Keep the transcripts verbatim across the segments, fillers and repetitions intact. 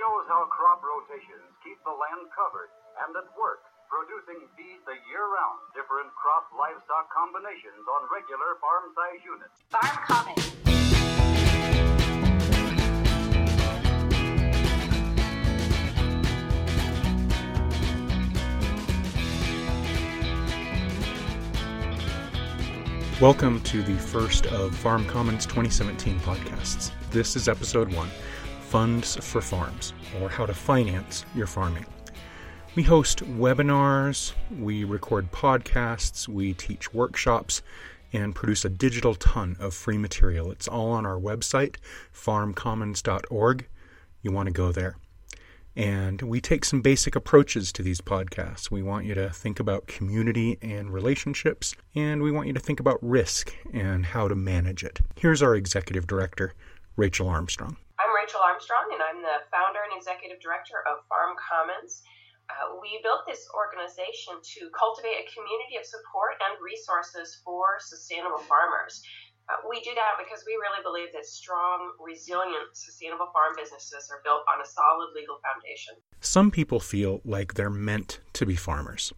shows how crop rotations keep the land covered and at work, producing feed the year-round, different crop livestock combinations on regular farm-size units. Farm Commons. Welcome to the first of Farm Commons twenty seventeen podcasts. This is episode one, Funds for Farms, or How to Finance Your Farming. We host webinars, we record podcasts, we teach workshops, and produce a digital ton of free material. It's all on our website, farm commons dot org. You want to go there. And we take some basic approaches to these podcasts. We want you to think about community and relationships, and we want you to think about risk and how to manage it. Here's our executive director, Rachel Armstrong. I'm Rachel Armstrong, and I'm the founder and executive director of Farm Commons. Uh, we built this organization to cultivate a community of support and resources for sustainable farmers. Uh, we do that because we really believe that strong, resilient, sustainable farm businesses are built on a solid legal foundation. Some people feel like they're meant to be farmers.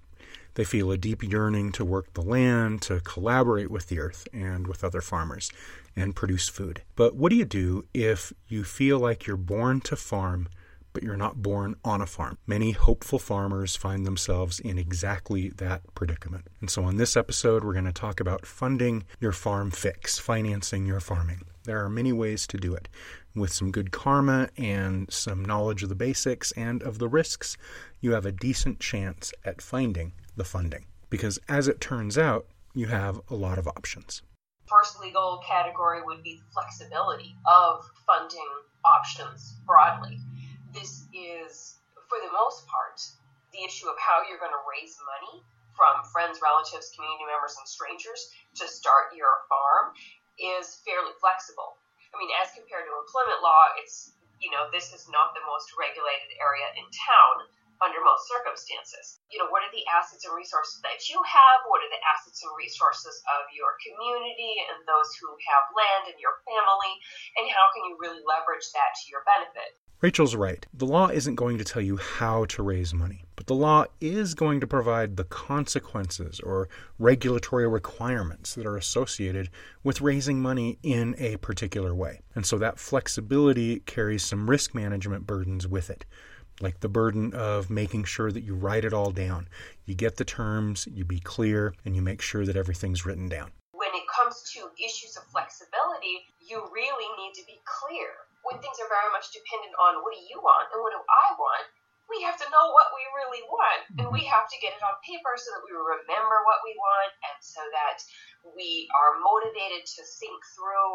They feel a deep yearning to work the land, to collaborate with the earth and with other farmers, and produce food. But what do you do if you feel like you're born to farm, but you're not born on a farm? Many hopeful farmers find themselves in exactly that predicament. And so on this episode, we're going to talk about funding your farm fix, financing your farming. There are many ways to do it, with some good karma and some knowledge of the basics and of the risks. You have a decent chance at finding the funding, because as it turns out, you have a lot of options. First legal category would be the flexibility of funding options broadly. This is, for the most part, the issue of how you're going to raise money from friends, relatives, community members, and strangers to start your farm is fairly flexible. I mean, as compared to employment law, it's, you know, this is not the most regulated area in town under most circumstances. You know, what are the assets and resources that you have? What are the assets and resources of your community and those who have land and your family? And how can you really leverage that to your benefit? Rachel's right. The law isn't going to tell you how to raise money, but the law is going to provide the consequences or regulatory requirements that are associated with raising money in a particular way. And so that flexibility carries some risk management burdens with it, like the burden of making sure that you write it all down. You get the terms, you be clear, and you make sure that everything's written down. When it comes to issues of flexibility, you really need to be clear. When things are very much dependent on what do you want and what do I want, we have to know what we really want. And we have to get it on paper so that we remember what we want and so that we are motivated to think through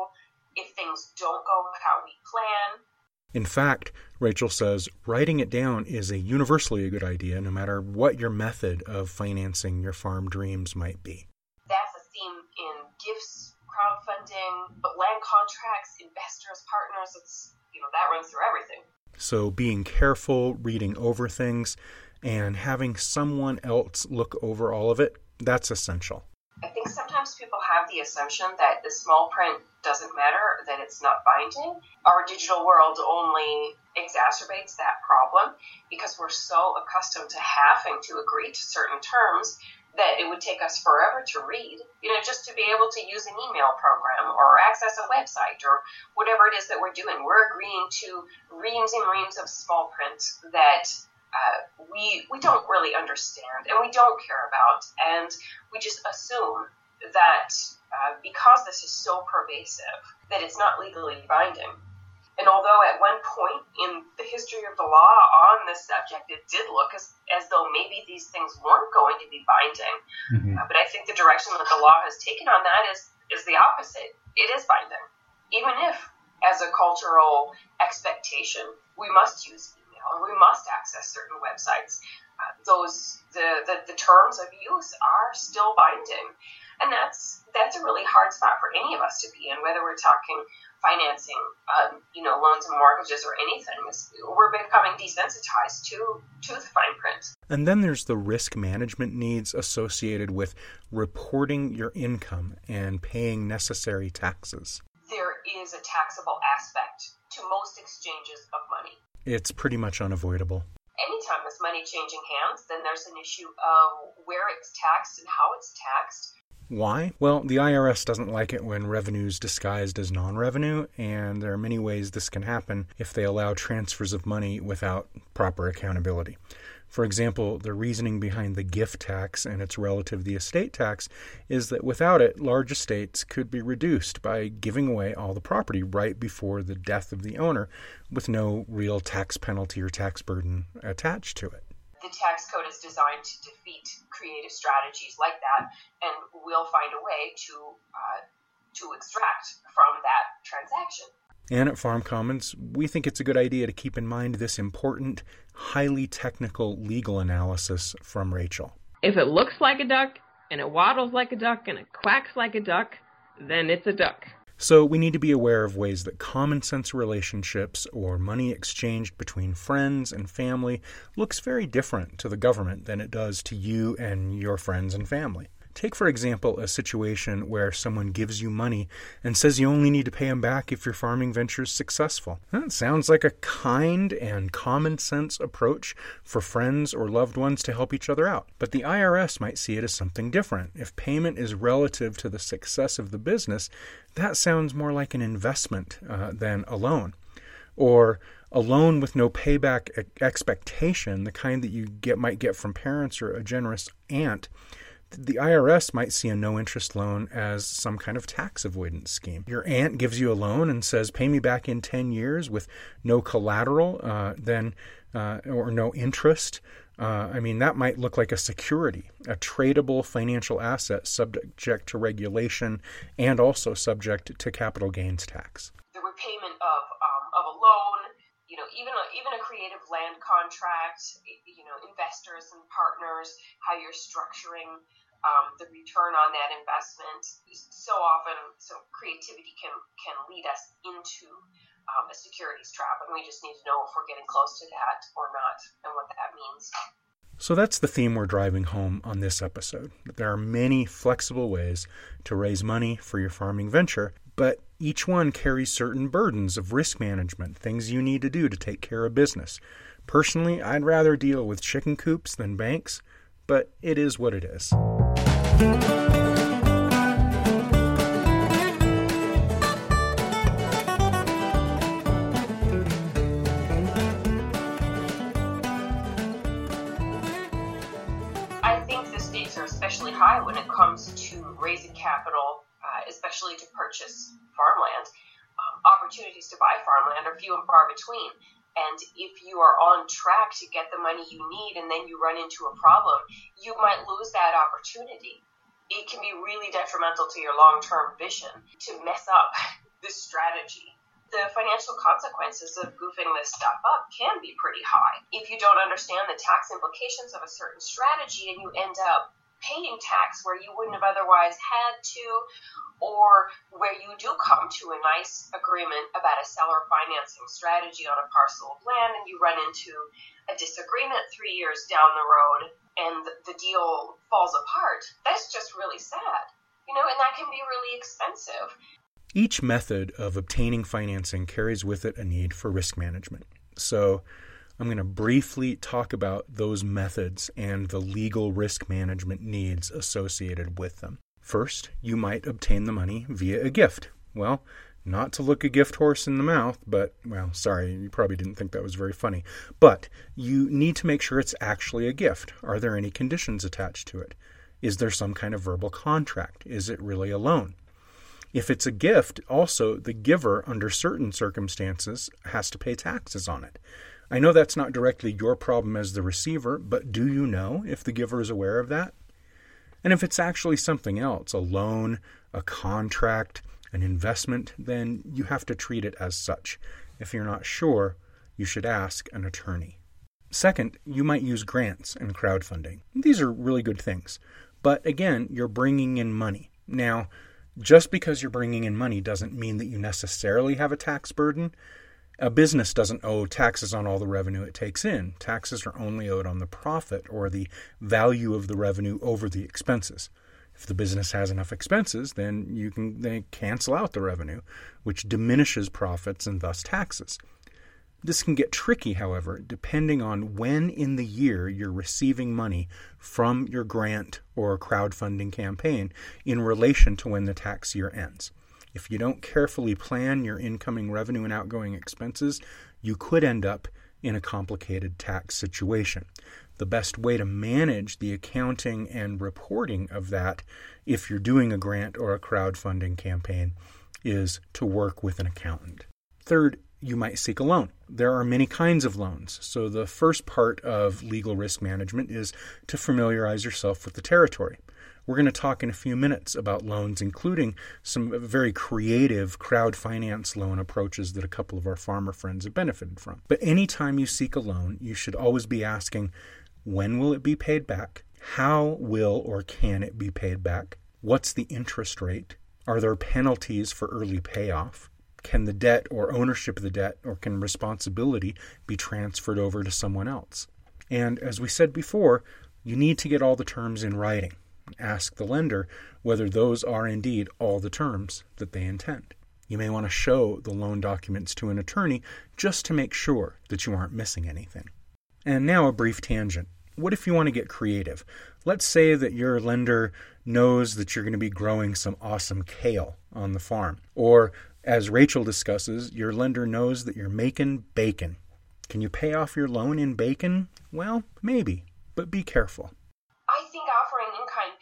if things don't go how we plan. In fact, Rachel says writing it down is a universally a good idea no matter what your method of financing your farm dreams might be. That's a theme in gifts, crowdfunding, but land contracts, investors, partners, it's, you know, that runs through everything. So being careful, reading over things, and having someone else look over all of it, that's essential. I think sometimes people have the assumption that the small print doesn't matter, that it's not binding. Our digital world only exacerbates that problem because we're so accustomed to having to agree to certain terms that it would take us forever to read, you know, just to be able to use an email program or access a website or whatever it is that we're doing. We're agreeing to reams and reams of small print that uh, we we don't really understand and we don't care about. And we just assume that uh, because this is so pervasive that it's not legally binding. And although at one point in the history of the law on this subject, it did look as, as though maybe these things weren't going to be binding. Mm-hmm. Uh, but I think the direction that the law has taken on that is, is the opposite. It is binding. Even if, as a cultural expectation, we must use email and we must access certain websites, uh, those the, the, the terms of use are still binding. And that's that's a really hard spot for any of us to be in, whether we're talking financing, um, you know, loans and mortgages or anything. We're becoming desensitized to, to the fine print. And then there's the risk management needs associated with reporting your income and paying necessary taxes. There is a taxable aspect to most exchanges of money. it's pretty much unavoidable. Anytime there's money changing hands, then there's an issue of where it's taxed and how it's taxed. Why? Well, the I R S doesn't like it when revenue is disguised as non-revenue, and there are many ways this can happen if they allow transfers of money without proper accountability. For example, the reasoning behind the gift tax and its relative, the estate tax, is that without it, large estates could be reduced by giving away all the property right before the death of the owner with no real tax penalty or tax burden attached to it. The tax code is designed to defeat creative strategies like that, and we'll find a way to uh, to extract from that transaction. And at Farm Commons, we think it's a good idea to keep in mind this important, highly technical legal analysis from Rachel. If it looks like a duck, and it waddles like a duck, and it quacks like a duck, then it's a duck. So we need to be aware of ways that common sense relationships or money exchanged between friends and family looks very different to the government than it does to you and your friends and family. Take, for example, a situation where someone gives you money and says you only need to pay them back if your farming venture is successful. That sounds like a kind and common sense approach for friends or loved ones to help each other out. But the I R S might see it as something different. If payment is relative to the success of the business, that sounds more like an investment uh, than a loan. Or a loan with no payback expectation, the kind that you get might get from parents or a generous aunt. The I R S might see a no-interest loan as some kind of tax avoidance scheme. Your aunt gives you a loan and says, pay me back in ten years with no collateral uh, then uh, or no interest. Uh, I mean, that might look like a security, a tradable financial asset subject to regulation and also subject to capital gains tax. The repayment of, um, of a loan, you know, even a, even a creative land contract, you know, investors and partners, how you're structuring Um, the return on that investment. So often, so creativity can, can lead us into um, a securities trap, and we just need to know if we're getting close to that or not and what that means. So that's the theme we're driving home on this episode. There are many flexible ways to raise money for your farming venture, but each one carries certain burdens of risk management, things you need to do to take care of business. Personally, I'd rather deal with chicken coops than banks, but it is what it is. I think the stakes are especially high when it comes to raising capital, uh, especially to purchase farmland. Um, opportunities to buy farmland are few and far between. And if you are on track to get the money you need and then you run into a problem, you might lose that opportunity. It can be really detrimental to your long-term vision to mess up this strategy. The financial consequences of goofing this stuff up can be pretty high. If you don't understand the tax implications of a certain strategy and you end up paying tax where you wouldn't have otherwise had to, or where you do come to a nice agreement about a seller financing strategy on a parcel of land and you run into a disagreement three years down the road and the deal falls apart, that's just really sad, you know, and that can be really expensive. Each method of obtaining financing carries with it a need for risk management. So I'm going to briefly talk about those methods and the legal risk management needs associated with them. First, you might obtain the money via a gift. Well, not to look a gift horse in the mouth, but, well, sorry, you probably didn't think that was very funny. But you need to make sure it's actually a gift. Are there any conditions attached to it? Is there some kind of verbal contract? Is it really a loan? If it's a gift, also, the giver, under certain circumstances, has to pay taxes on it. I know that's not directly your problem as the receiver, but do you know if the giver is aware of that? And if it's actually something else, a loan, a contract, an investment, then you have to treat it as such. If you're not sure, you should ask an attorney. Second, you might use grants and crowdfunding. These are really good things. But again, you're bringing in money. Now, just because you're bringing in money doesn't mean that you necessarily have a tax burden. A business doesn't owe taxes on all the revenue it takes in. Taxes are only owed on the profit or the value of the revenue over the expenses. If the business has enough expenses, then you can they cancel out the revenue, which diminishes profits and thus taxes. This can get tricky, however, depending on when in the year you're receiving money from your grant or crowdfunding campaign in relation to when the tax year ends. If you don't carefully plan your incoming revenue and outgoing expenses, you could end up in a complicated tax situation. The best way to manage the accounting and reporting of that, if you're doing a grant or a crowdfunding campaign, is to work with an accountant. Third, you might seek a loan. There are many kinds of loans. So the first part of legal risk management is to familiarize yourself with the territory. We're going to talk in a few minutes about loans, including some very creative crowd finance loan approaches that a couple of our farmer friends have benefited from. But anytime you seek a loan, you should always be asking, when will it be paid back? How will or can it be paid back? What's the interest rate? Are there penalties for early payoff? Can the debt or ownership of the debt or can responsibility be transferred over to someone else? And as we said before, you need to get all the terms in writing. Ask the lender whether those are indeed all the terms that they intend. You may want to show the loan documents to an attorney just to make sure that you aren't missing anything. And now a brief tangent. What if you want to get creative? Let's say that your lender knows that you're going to be growing some awesome kale on the farm. Or, as Rachel discusses, your lender knows that you're making bacon. Can you pay off your loan in bacon? Well, maybe, but be careful.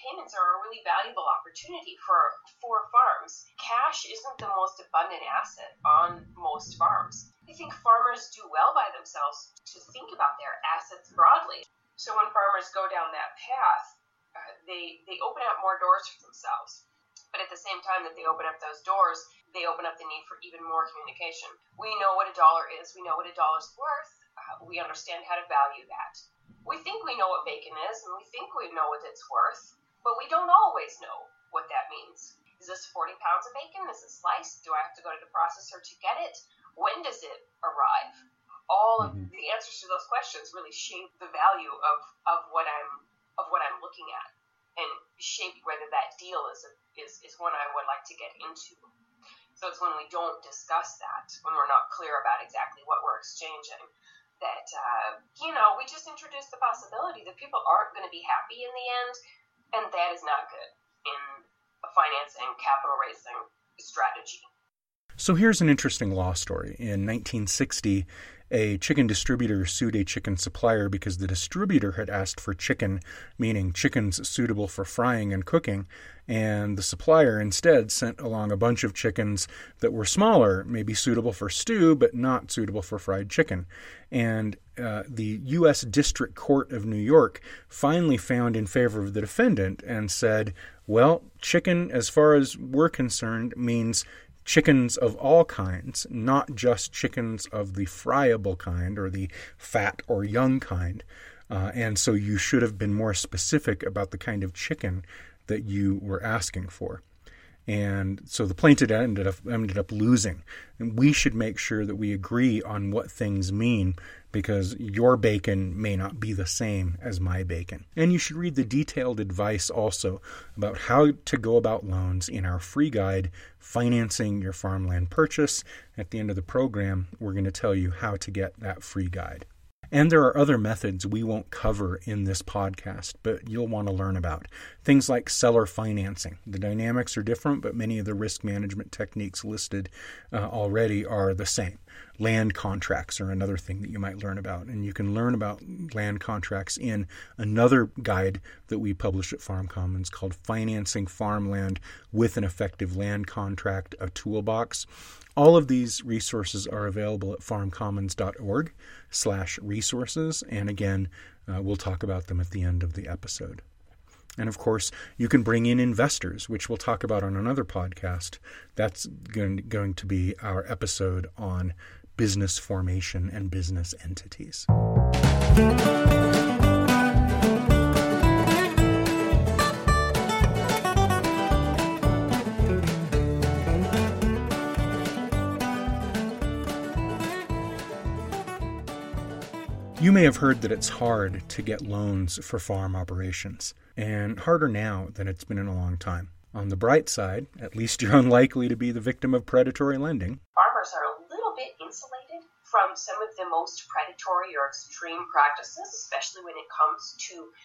Payments are a really valuable opportunity for, for farms. Cash isn't the most abundant asset on most farms. I think farmers do well by themselves to think about their assets broadly. So when farmers go down that path, uh, they, they open up more doors for themselves. But at the same time that they open up those doors, they open up the need for even more communication. We know what a dollar is. We know what a dollar's worth. Uh, we understand how to value that. We think we know what bacon is, and we think we know what it's worth, but we don't always know what that means. Is this forty pounds of bacon? Is it sliced? Do I have to go to the processor to get it? When does it arrive? All of the answers to those questions really shape the value of, of what I'm of what I'm looking at, and shape whether that deal is, a, is is one I would like to get into. So it's when we don't discuss that, when we're not clear about exactly what we're exchanging, that, uh, you know, we just introduced the possibility that people aren't going to be happy in the end, and that is not good in a finance and capital raising strategy. So here's an interesting law story. In nineteen sixty, a chicken distributor sued a chicken supplier because the distributor had asked for chicken, meaning chickens suitable for frying and cooking, and the supplier instead sent along a bunch of chickens that were smaller, maybe suitable for stew, but not suitable for fried chicken. And uh, the U S District Court of New York finally found in favor of the defendant and said, well, chicken, as far as we're concerned, means chickens of all kinds, not just chickens of the friable kind or the fat or young kind. Uh, and so you should have been more specific about the kind of chicken that you were asking for. And so the plaintiff ended up, ended up losing. And we should make sure that we agree on what things mean, because your bacon may not be the same as my bacon. And you should read the detailed advice also about how to go about loans in our free guide, Financing Your Farmland Purchase. At the end of the program, we're going to tell you how to get that free guide. And there are other methods we won't cover in this podcast, but you'll want to learn about. Things like seller financing. The dynamics are different, but many of the risk management techniques listed uh, already are the same. Land contracts are another thing that you might learn about, and you can learn about land contracts in another guide that we publish at Farm Commons called Financing Farmland with an Effective Land Contract, a Toolbox. All of these resources are available at farmcommons.org slash resources, and again, uh, we'll talk about them at the end of the episode. And of course, you can bring in investors, which we'll talk about on another podcast. That's going to be our episode on business formation and business entities. You may have heard that it's hard to get loans for farm operations, and harder now than it's been in a long time. On the bright side, at least you're unlikely to be the victim of predatory lending. Farmers are a little bit insulated from some of the most predatory or extreme practices, especially when it comes to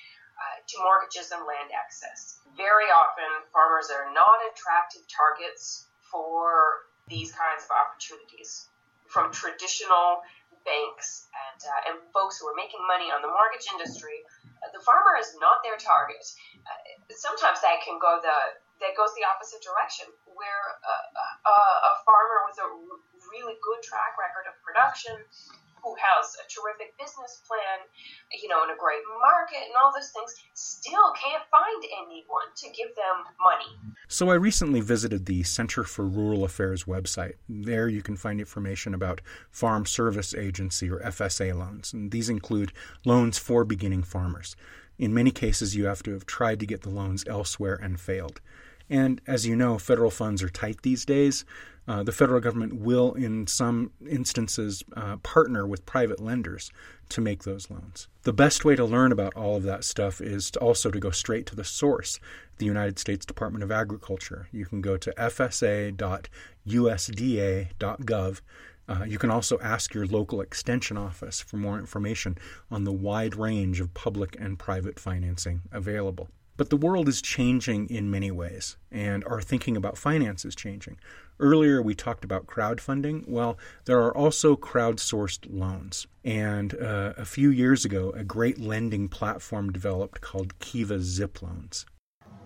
Uh, to mortgages and land access. Very often, farmers are not attractive targets for these kinds of opportunities from traditional banks and, uh, and folks who are making money on the mortgage industry. Uh, the farmer is not their target. Uh, sometimes that can go the that goes the opposite direction, where a, a, a farmer with a r- really good track record of production, who has a terrific business plan, you know, and a great market and all those things, still can't find anyone to give them money. So I recently visited the Center for Rural Affairs website. There you can find information about Farm Service Agency or F S A loans, and these include loans for beginning farmers. In many cases, you have to have tried to get the loans elsewhere and failed. And as you know, federal funds are tight these days. Uh, the federal government will, in some instances, uh, partner with private lenders to make those loans. The best way to learn about all of that stuff is to also to go straight to the source, the United States Department of Agriculture. You can go to f s a dot u s d a dot gov. Uh, you can also ask your local extension office for more information on the wide range of public and private financing available. But the world is changing in many ways, and our thinking about finance is changing. Earlier, we talked about crowdfunding. Well, there are also crowdsourced loans. And uh, a few years ago, a great lending platform developed called Kiva Zip Loans.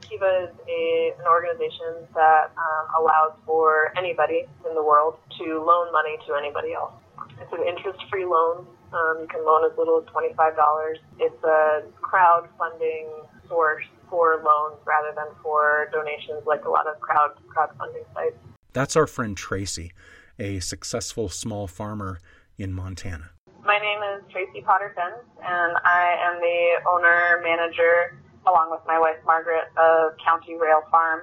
Kiva is a, an organization that um, allows for anybody in the world to loan money to anybody else. It's an interest-free loan. Um, you can loan as little as twenty-five dollars. It's a crowdfunding source for loans rather than for donations like a lot of crowd crowdfunding sites. That's our friend Tracy, a successful small farmer in Montana. My name is Tracy Potter-Fins, and I am the owner, manager, along with my wife Margaret, of County Rail Farm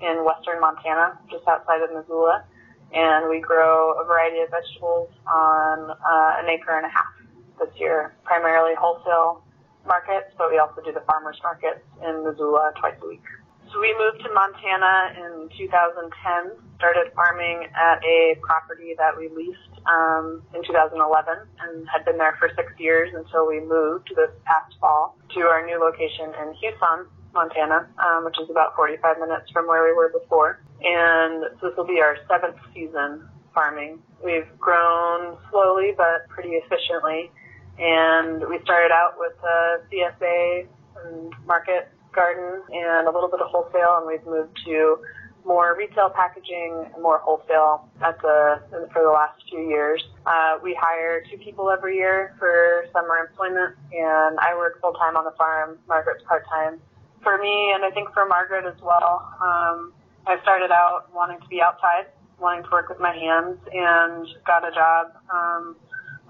in western Montana, just outside of Missoula. And we grow a variety of vegetables on uh, an acre and a half this year, primarily wholesale markets, but we also do the farmers markets in Missoula twice a week. So we moved to Montana in two thousand ten, started farming at a property that we leased um, in two thousand eleven, and had been there for six years until we moved this past fall to our new location in Tucson, Montana, um, which is about forty-five minutes from where we were before. And so this will be our seventh season farming. We've grown slowly but pretty efficiently. And we started out with a C F A and market garden and a little bit of wholesale, and we've moved to more retail packaging and more wholesale at the for the last few years. Uh, we hire two people every year for summer employment, and I work full-time on the farm, Margaret's part-time. For me, and I think for Margaret as well, um, I started out wanting to be outside, wanting to work with my hands, and got a job um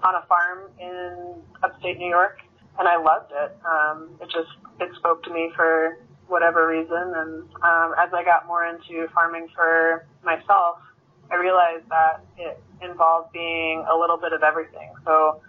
on a farm in upstate New York, and I loved it. Um, it just, it spoke to me for whatever reason, and um, as I got more into farming for myself, I realized that it involved being a little bit of everything. So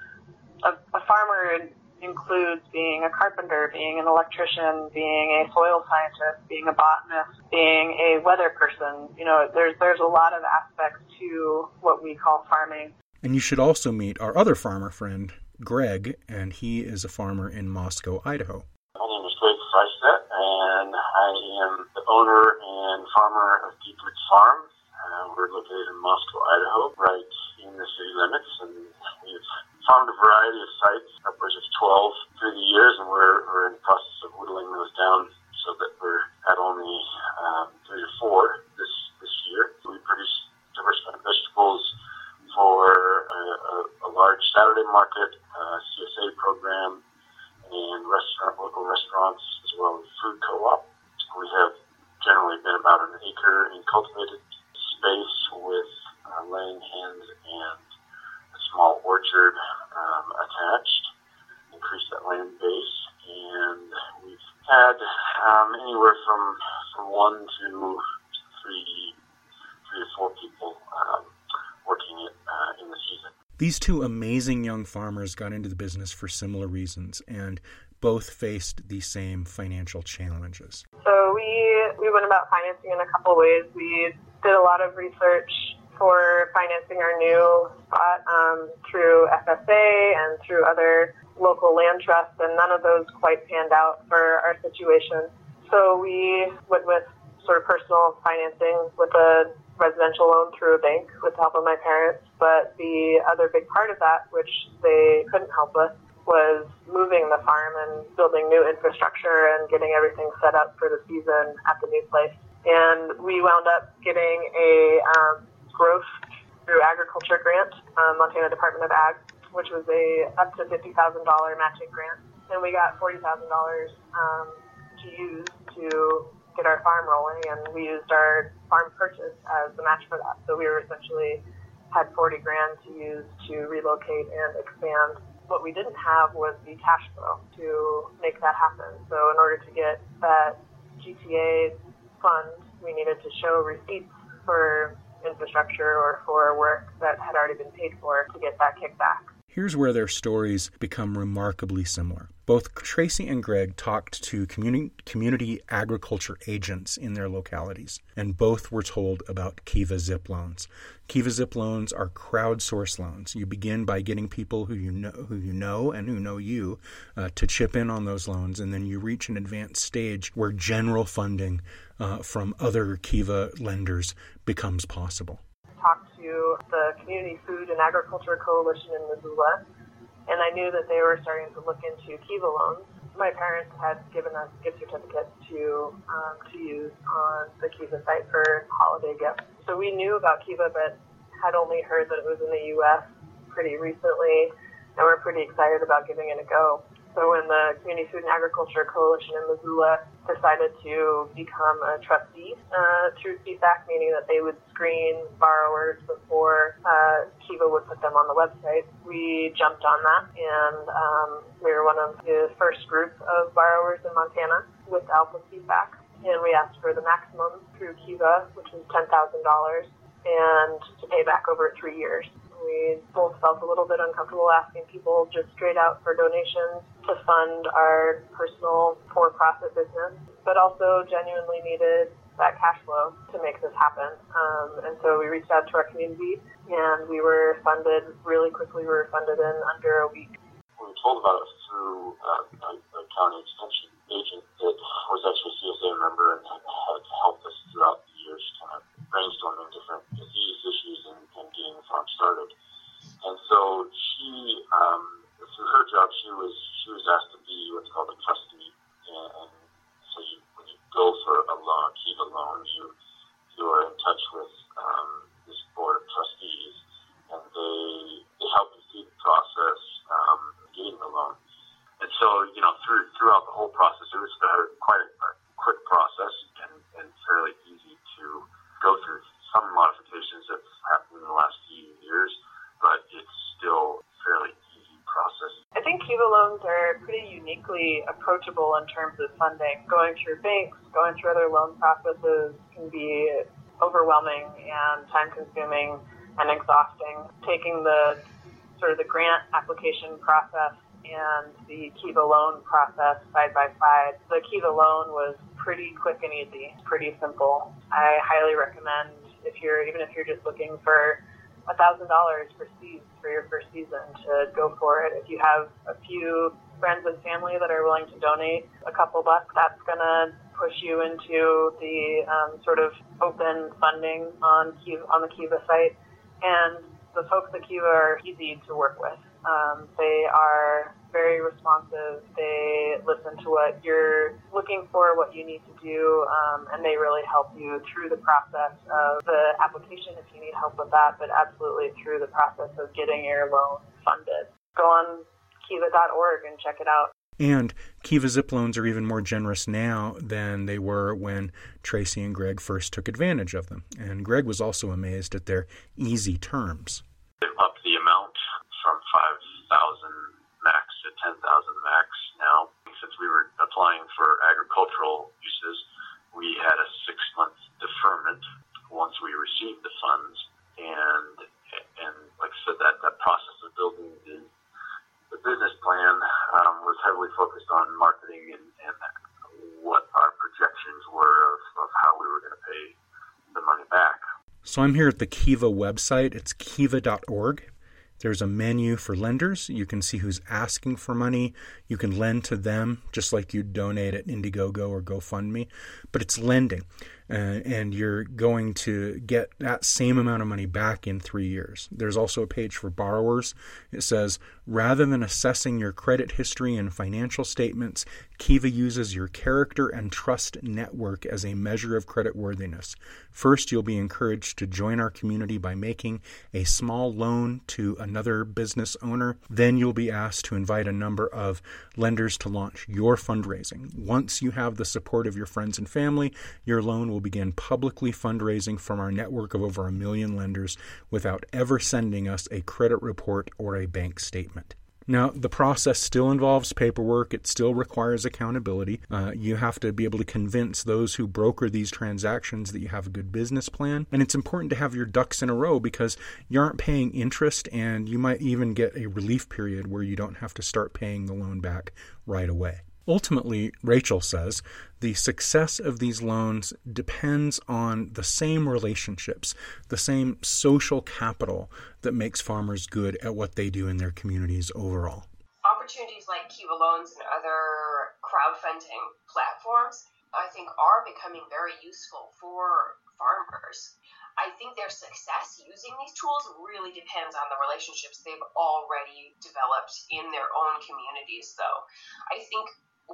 a, a farmer includes being a carpenter, being an electrician, being a soil scientist, being a botanist, being a weather person. You know, there's there's a lot of aspects to what we call farming. And you should also meet our other farmer friend, Greg, and he is a farmer in Moscow, Idaho. My name is Greg Friestadt, and I am the owner and farmer of Deepwood Farm. Uh, we're located in Moscow, Idaho, right in the city limits, and we've farmed a variety of sites, upwards of twelve through the years, and we're, we're in the process of whittling those down so that we're at only um, three or four this, this year. We produce diverse kind of vegetables for a, a, a large Saturday market, uh, C S A program, and restaurant, local restaurants, as well as food co-op. We have generally been about an acre in cultivated space with uh, laying hens and a small orchard um, attached, increase that land base, and we've had um, anywhere from, from one to three, three to four people um, working it uh, in the season. These two amazing young farmers got into the business for similar reasons, and both faced the same financial challenges. So we we went about financing in a couple ways. We did a lot of research for financing our new spot um, through F S A and through other local land trusts, and none of those quite panned out for our situation. So we went with sort of personal financing with a residential loan through a bank with the help of my parents. But the other big part of that, which they couldn't help with, was moving the farm and building new infrastructure and getting everything set up for the season at the new place. And we wound up getting a um, growth through agriculture grant, um, Montana Department of Ag, which was a up to fifty thousand dollars matching grant. And we got forty thousand dollars um, to use to get our farm rolling, and we used our farm purchase as the match for that. So we were essentially had forty grand to use to relocate and expand. What we didn't have was the cash flow to make that happen. So in order to get that G T A fund, we needed to show receipts for infrastructure or for work that had already been paid for to get that kickback. Here's where their stories become remarkably similar. Both Tracy and Greg talked to community, community agriculture agents in their localities, and both were told about Kiva Zip loans. Kiva Zip loans are crowdsource loans. You begin by getting people who you know, who you know and who know you uh, to chip in on those loans, and then you reach an advanced stage where general funding uh, from other Kiva lenders becomes possible. Talk to the Community Food and Agriculture Coalition in Missoula, and I knew that they were starting to look into Kiva loans. My parents had given us gift certificates to um, to use on the Kiva site for holiday gifts. So we knew about Kiva, but had only heard that it was in the U S pretty recently, and we're pretty excited about giving it a go. So when the Community Food and Agriculture Coalition in Missoula decided to become a trustee uh, through C FAC, meaning that they would screen borrowers before uh, Kiva would put them on the website, we jumped on that, and um, we were one of the first group of borrowers in Montana without the C FAC. And we asked for the maximum through Kiva, which was ten thousand dollars, and to pay back over three years. We both felt a little bit uncomfortable asking people just straight out for donations to fund our personal for-profit business, but also genuinely needed that cash flow to make this happen. Um, and so we reached out to our community, and we were funded really quickly. We were funded in under a week. We were told about it through uh, a, a county extension agent that was actually a C S A member and had helped us throughout the years, kind of brainstorming different disease issues and, and getting the farm started. And so she, um, through her job, she was she was asked to be what's called a trustee. And, and so you, when you go for a loan, Kiva loan, you you are in touch with um, this board of trustees, and they they help you through the process um, getting the loan. And so you know through throughout the whole process, it was quite a, a quick process and, and fairly easy to go through. Some modifications that happened in the last few years, but it's still a fairly easy process. I think Kiva loans are pretty uniquely approachable in terms of funding. Going through banks, going through other loan processes can be overwhelming and time-consuming and exhausting. Taking the sort of the grant application process and the Kiva loan process side by side, the Kiva loan was pretty quick and easy, pretty simple. I highly recommend. If you're even if you're just looking for a thousand dollars for seeds for your first season, to go for it. If you have a few friends and family that are willing to donate a couple bucks, that's gonna push you into the um, sort of open funding on Kiva, on the Kiva site. And the folks at Kiva are easy to work with. Um, they are very responsive. They listen to what you're looking for, what you need to do, um, and they really help you through the process of the application if you need help with that, but absolutely through the process of getting your loan funded. Go on kiva dot org and check it out. And Kiva Zip loans are even more generous now than they were when Tracy and Greg first took advantage of them. And Greg was also amazed at their easy terms. They upped the amount from five thousand max to ten thousand max now. Since we were applying for agricultural uses, we had a six-month deferment once we received the funds. And, and like I said, that, that process of building the, the business plan um, was heavily focused on marketing and, and what our projections were of, of how we were going to pay the money back. So I'm here at the Kiva website. It's kiva dot org. There's a menu for lenders. You can see who's asking for money. You can lend to them just like you donate at Indiegogo or GoFundMe, but it's lending, uh, and you're going to get that same amount of money back in three years. There's also a page for borrowers. It says, rather than assessing your credit history and financial statements, Kiva uses your character and trust network as a measure of creditworthiness. First, you'll be encouraged to join our community by making a small loan to another business owner. Then you'll be asked to invite a number of lenders to launch your fundraising. Once you have the support of your friends and family, your loan will begin publicly fundraising from our network of over a million lenders without ever sending us a credit report or a bank statement. Now, the process still involves paperwork. It still requires accountability. Uh, you have to be able to convince those who broker these transactions that you have a good business plan. And it's important to have your ducks in a row because you aren't paying interest, and you might even get a relief period where you don't have to start paying the loan back right away. Ultimately, Rachel says, the success of these loans depends on the same relationships, the same social capital that makes farmers good at what they do in their communities overall. Opportunities like Kiva Loans and other crowdfunding platforms, I think, are becoming very useful for farmers. I think their success using these tools really depends on the relationships they've already developed in their own communities, though. I think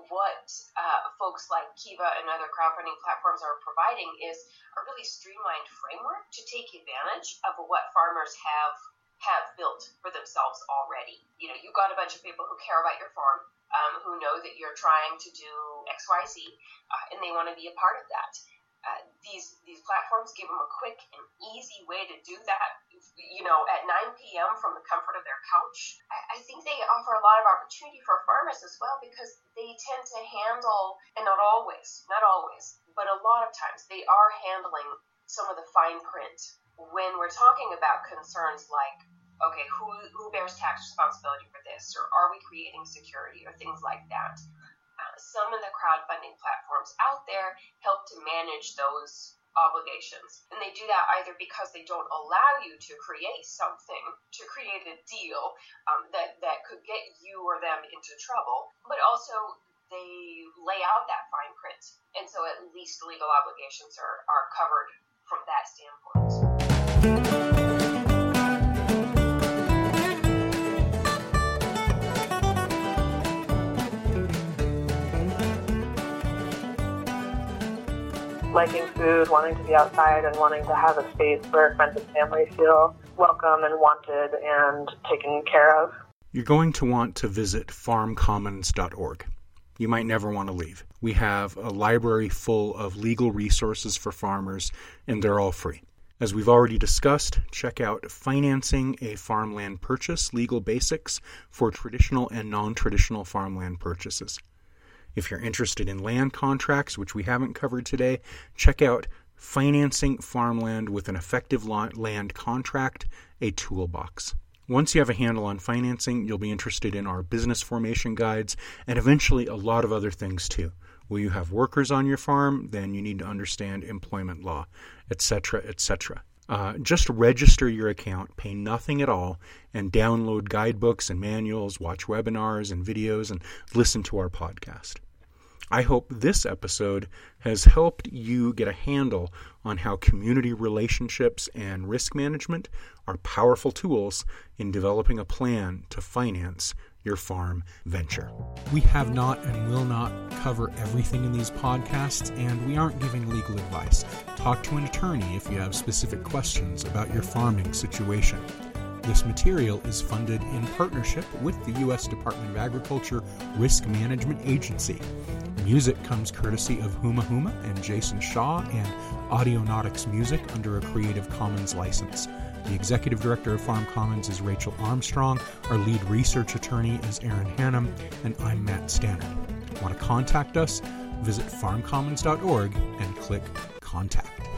what uh, folks like Kiva and other crowdfunding platforms are providing is a really streamlined framework to take advantage of what farmers have have built for themselves already. You know, you've got a bunch of people who care about your farm, um, who know that you're trying to do X, Y, Z, uh, and they want to be a part of that. Uh, these these platforms give them a quick and easy way to do that, you know, at nine p.m. from the comfort of their couch. I, I think they offer a lot of opportunity for farmers as well because they tend to handle, and not always, not always, but a lot of times they are handling some of the fine print when we're talking about concerns like, okay, who, who bears tax responsibility for this, or are we creating security, or things like that. Some of the crowdfunding platforms out there help to manage those obligations. And they do that either because they don't allow you to create something, to create a deal um, that, that could get you or them into trouble, but also they lay out that fine print. And so at least legal obligations are, are covered from that standpoint. Liking food, wanting to be outside, and wanting to have a space where friends and family feel welcome and wanted and taken care of. You're going to want to visit farm commons dot org. You might never want to leave. We have a library full of legal resources for farmers, and they're all free. As we've already discussed, check out Financing a Farmland Purchase, Legal Basics for Traditional and Non-Traditional Farmland Purchases. If you're interested in land contracts, which we haven't covered today, check out Financing Farmland with an Effective Land Contract, a toolbox. Once you have a handle on financing, you'll be interested in our business formation guides and eventually a lot of other things too. Will you have workers on your farm? Then you need to understand employment law, et cetera, et cetera. Uh, just register your account, pay nothing at all, and download guidebooks and manuals, watch webinars and videos, and listen to our podcast. I hope this episode has helped you get a handle on how community relationships and risk management are powerful tools in developing a plan to finance your farm venture. We have not and will not cover everything in these podcasts, and we aren't giving legal advice. Talk to an attorney if you have specific questions about your farming situation. This material is funded in partnership with the U S Department of Agriculture Risk Management Agency. Music comes courtesy of Huma Huma and Jason Shaw and Audionautics Music under a Creative Commons license. The Executive Director of Farm Commons is Rachel Armstrong. Our lead research attorney is Aaron Hannum, and I'm Matt Stannard. Want to contact us? Visit farm commons dot org and click Contact.